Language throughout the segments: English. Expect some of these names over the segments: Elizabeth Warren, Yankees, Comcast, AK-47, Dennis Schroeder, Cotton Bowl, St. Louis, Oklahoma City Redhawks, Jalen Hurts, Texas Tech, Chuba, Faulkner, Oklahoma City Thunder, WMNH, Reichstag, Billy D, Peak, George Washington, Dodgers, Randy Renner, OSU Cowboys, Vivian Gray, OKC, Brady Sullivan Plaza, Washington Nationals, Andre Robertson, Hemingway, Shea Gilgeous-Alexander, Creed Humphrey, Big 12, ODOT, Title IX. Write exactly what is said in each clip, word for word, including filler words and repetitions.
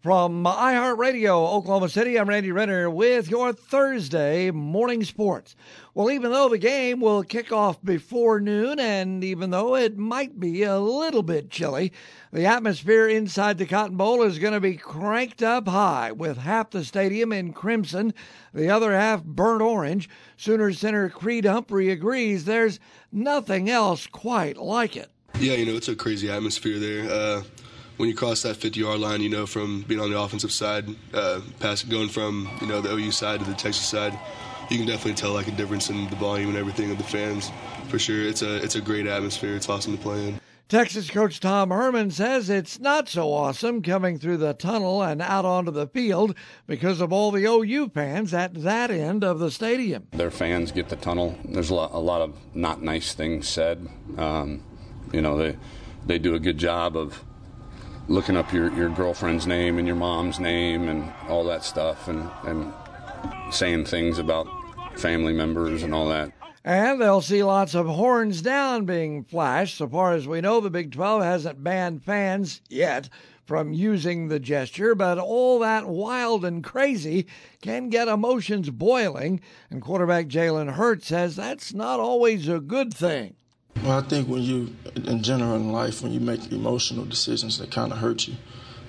From iHeartRadio, Oklahoma City, I'm Randy Renner with your Thursday morning sports. Well, even though the game will kick off before noon, and even though it might be a little bit chilly, the atmosphere inside the Cotton Bowl is going to be cranked up high, with half the stadium in crimson, the other half burnt orange. Sooner center Creed Humphrey agrees there's nothing else quite like it. Yeah, you know, it's a crazy atmosphere there. Uh... When you cross that fifty-yard line, you know, from being on the offensive side, uh, pass, going from, you know, the O U side to the Texas side, you can definitely tell, like, a difference in the volume and everything of the fans, for sure. It's a it's a great atmosphere. It's awesome to play in. Texas coach Tom Herman says it's not so awesome coming through the tunnel and out onto the field because of all the O U fans at that end of the stadium. Their fans get the tunnel. There's a lot, a lot of not nice things said. Um, you know, they they do a good job of looking up your, your girlfriend's name and your mom's name and all that stuff and, and saying things about family members and all that. And they'll see lots of horns down being flashed. So far as we know, the Big twelve hasn't banned fans yet from using the gesture, but all that wild and crazy can get emotions boiling. And quarterback Jalen Hurts says that's not always a good thing. Well, I think when you, in general in life, when you make emotional decisions, they kind of hurt you.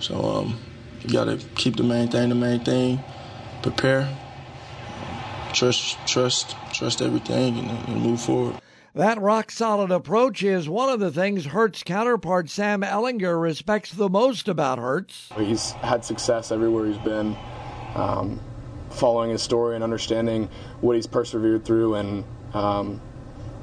So um, you got to keep the main thing the main thing, prepare, trust, trust, trust everything, and, and move forward. That rock-solid approach is one of the things Hurts' counterpart Sam Ellinger respects the most about Hurts. He's had success everywhere he's been, um, following his story and understanding what he's persevered through and um,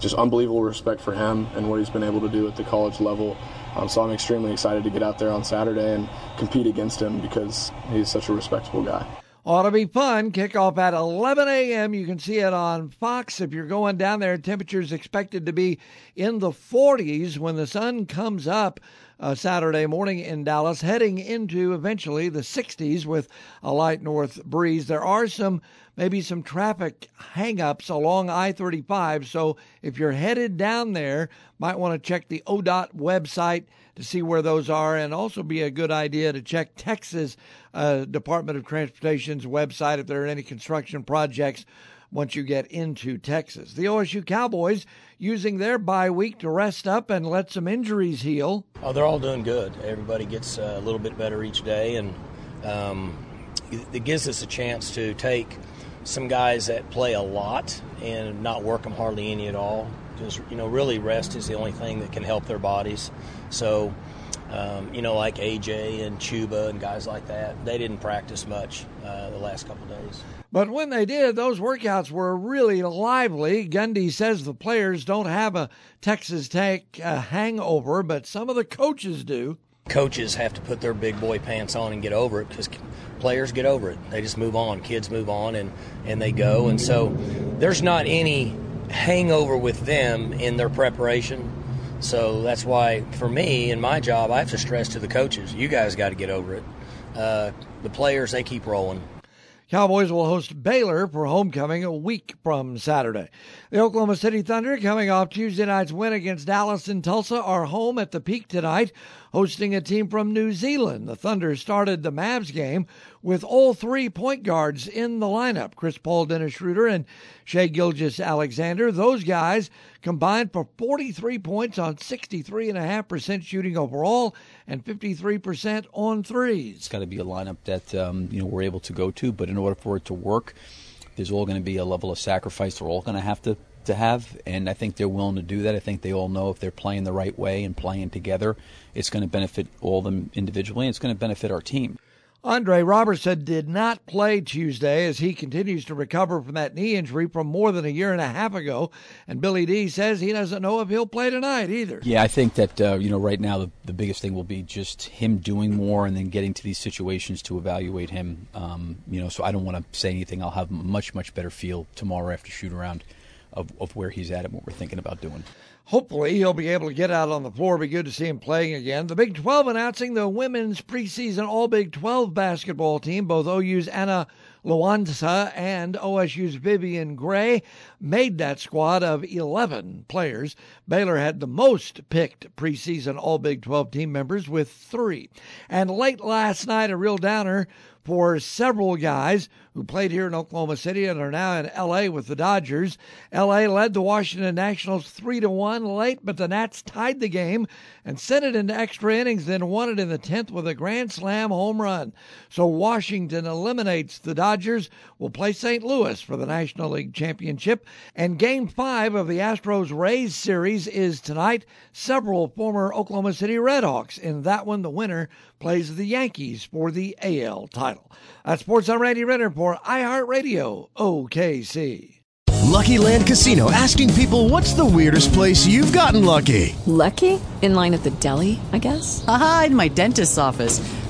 just unbelievable respect for him and what he's been able to do at the college level. Um, so I'm extremely excited to get out there on Saturday and compete against him because he's such a respectable guy. Ought to be fun. Kickoff at eleven a.m. You can see it on Fox. If you're going down there, temperatures expected to be in the forties when the sun comes up uh, Saturday morning in Dallas, heading into eventually the sixties with a light north breeze. There are some Maybe some traffic hangups along I thirty-five. So if you're headed down there, might want to check the O D O T website to see where those are, and also be a good idea to check Texas uh, Department of Transportation's website if there are any construction projects once you get into Texas. The O S U Cowboys using their bye week to rest up and let some injuries heal. Oh, they're all doing good. Everybody gets a little bit better each day, and um, it gives us a chance to take some guys that play a lot and not work them hardly any at all. Just, you know, really rest is the only thing that can help their bodies. So, um, you know, like A J and Chuba and guys like that, they didn't practice much uh, the last couple of days. But when they did, those workouts were really lively. Gundy says the players don't have a Texas Tech uh, hangover, but some of the coaches do. Coaches have to put their big boy pants on and get over it because players get over it. They just move on. Kids move on and, and they go. And so there's not any hangover with them in their preparation. So that's why, for me, in my job, I have to stress to the coaches, you guys got to get over it. Uh, the players, they keep rolling. Cowboys will host Baylor for homecoming a week from Saturday. The Oklahoma City Thunder, coming off Tuesday night's win against Dallas and Tulsa, are home at the Peak tonight, hosting a team from New Zealand. The Thunder started the Mavs game with all three point guards in the lineup, Chris Paul, Dennis Schroeder, and Shea Gilgeous-Alexander. Those guys combined for forty-three points on sixty-three point five percent shooting overall and fifty-three percent on threes. It's got to be a lineup that um, you know we're able to go to, but in order for it to work, there's all going to be a level of sacrifice they're all going to have to, to have, and I think they're willing to do that. I think they all know if they're playing the right way and playing together, it's going to benefit all of them individually, and it's going to benefit our team. Andre Robertson did not play Tuesday as he continues to recover from that knee injury from more than a year and a half ago. And Billy D says he doesn't know if he'll play tonight either. Yeah, I think that, uh, you know, right now the, the biggest thing will be just him doing more and then getting to these situations to evaluate him. Um, you know, so I don't want to say anything. I'll have a much, much better feel tomorrow after shoot around of, of where he's at and what we're thinking about doing. Hopefully, he'll be able to get out on the floor. It'll be good to see him playing again. The Big twelve announcing the women's preseason All-Big twelve basketball team. Both O U's Anna Luanza and O S U's Vivian Gray made that squad of eleven players. Baylor had the most picked preseason All-Big twelve team members with three. And late last night, a real downer for several guys who played here in Oklahoma City and are now in L A with the Dodgers. L A led the Washington Nationals three to one late, but the Nats tied the game and sent it into extra innings, then won it in the tenth with a grand slam home run. So Washington eliminates the Dodgers, will play Saint Louis for the National League Championship, and Game five of the Astros-Rays series is tonight. Several former Oklahoma City Redhawks. In that one, the winner plays the Yankees for the A L title. At Sports, I'm Randy Renner for iHeartRadio O K C. Lucky Land Casino asking people, what's the weirdest place you've gotten lucky? Lucky? In line at the deli, I guess? Aha, in my dentist's office.